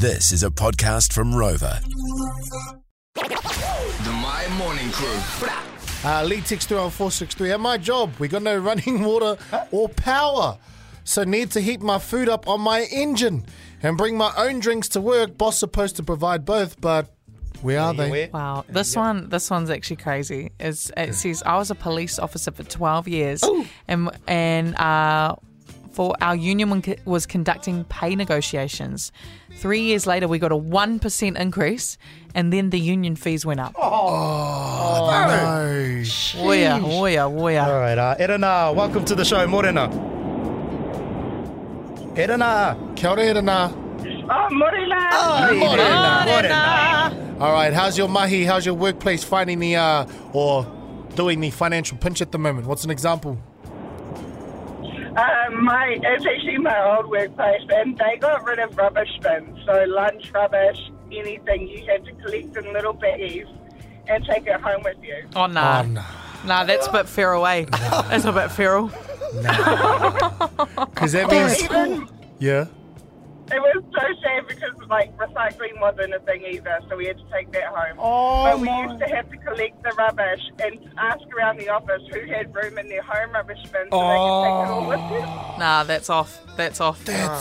This is a podcast from Rover. The My Morning Crew. Lead text 21463. At my job, we got no running water or power, so need to heat my food up on my engine and bring my own drinks to work. Boss supposed to provide both, but where are they? Wow, this one's actually crazy. It says I was a police officer for 12 years, ooh, and for our union was conducting pay negotiations. 3 years later, we got a 1% increase, and then the union fees went up. Oh no! Oia. All right, Erana, welcome to the show, Morena. Erana, kia ora, Erana. Morena. All right, how's your mahi? How's your workplace finding the doing the financial pinch at the moment? What's an example? It's actually my old workplace, and they got rid of rubbish bins. So lunch, rubbish, anything you had to collect in little baggies and take it home with you. Oh, no. Nah. Nah, that's a bit feral, eh? Nah. That's a bit feral. Nah. Because that means... yeah. It was so sad because, recycling wasn't a thing either, so we had to take that home. Oh, but we used to have to collect the rubbish and ask around the office who had room in their home rubbish bin so they could take it all with them. Nah, that's off. That's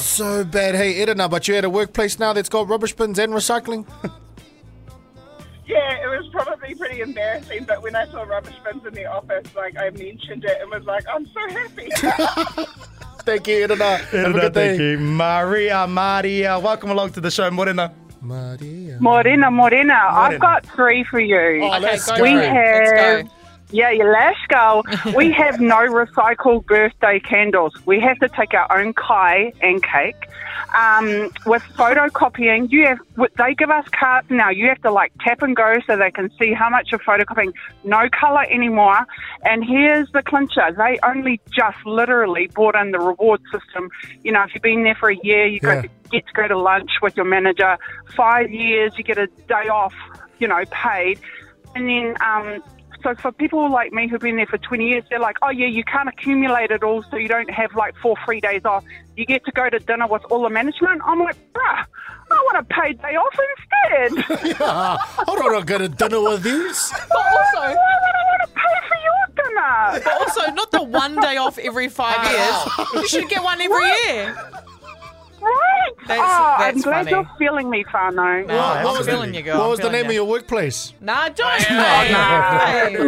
so bad. Hey, Edna, but you had a workplace now that's got rubbish bins and recycling? Yeah, it was probably pretty embarrassing, but when I saw rubbish bins in the office, I mentioned it and was like, I'm so happy. Thank you, Irina. Thank you. Maria, welcome along to the show, Morena. Morena. I've got three for you. Oh, okay, let's go. Yeah, let's go. We have no recycled birthday candles. We have to take our own kai and cake. With photocopying, they give us cards now. You have to tap and go so they can see how much you're photocopying. No colour anymore. And here's the clincher. They only just literally brought in the reward system. You know, if you've been there for a year, you get to go to lunch with your manager. 5 years, you get a day off, paid. And then, so for people like me who've been there for 20 years, they're like, oh, yeah, you can't accumulate it all, so you don't have 4 free days off. You get to go to dinner with all the management. I'm like, bruh, I want a paid day off instead. Yeah, I don't want to go to dinner with these. But also... why would I want to pay for your dinner? But also, not the one day off every 5 years. You should get one every year. Right. That's I'm glad you're feeling me, Farno. No, I'm feeling you, girl. What was the name of your workplace? Nah, don't. No.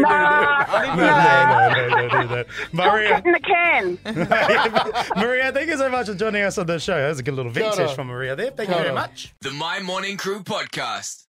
Maria. In the can. Maria, thank you so much for joining us on the show. That was a good little vintage from Maria there. Thank you very much. The My Morning Crew podcast.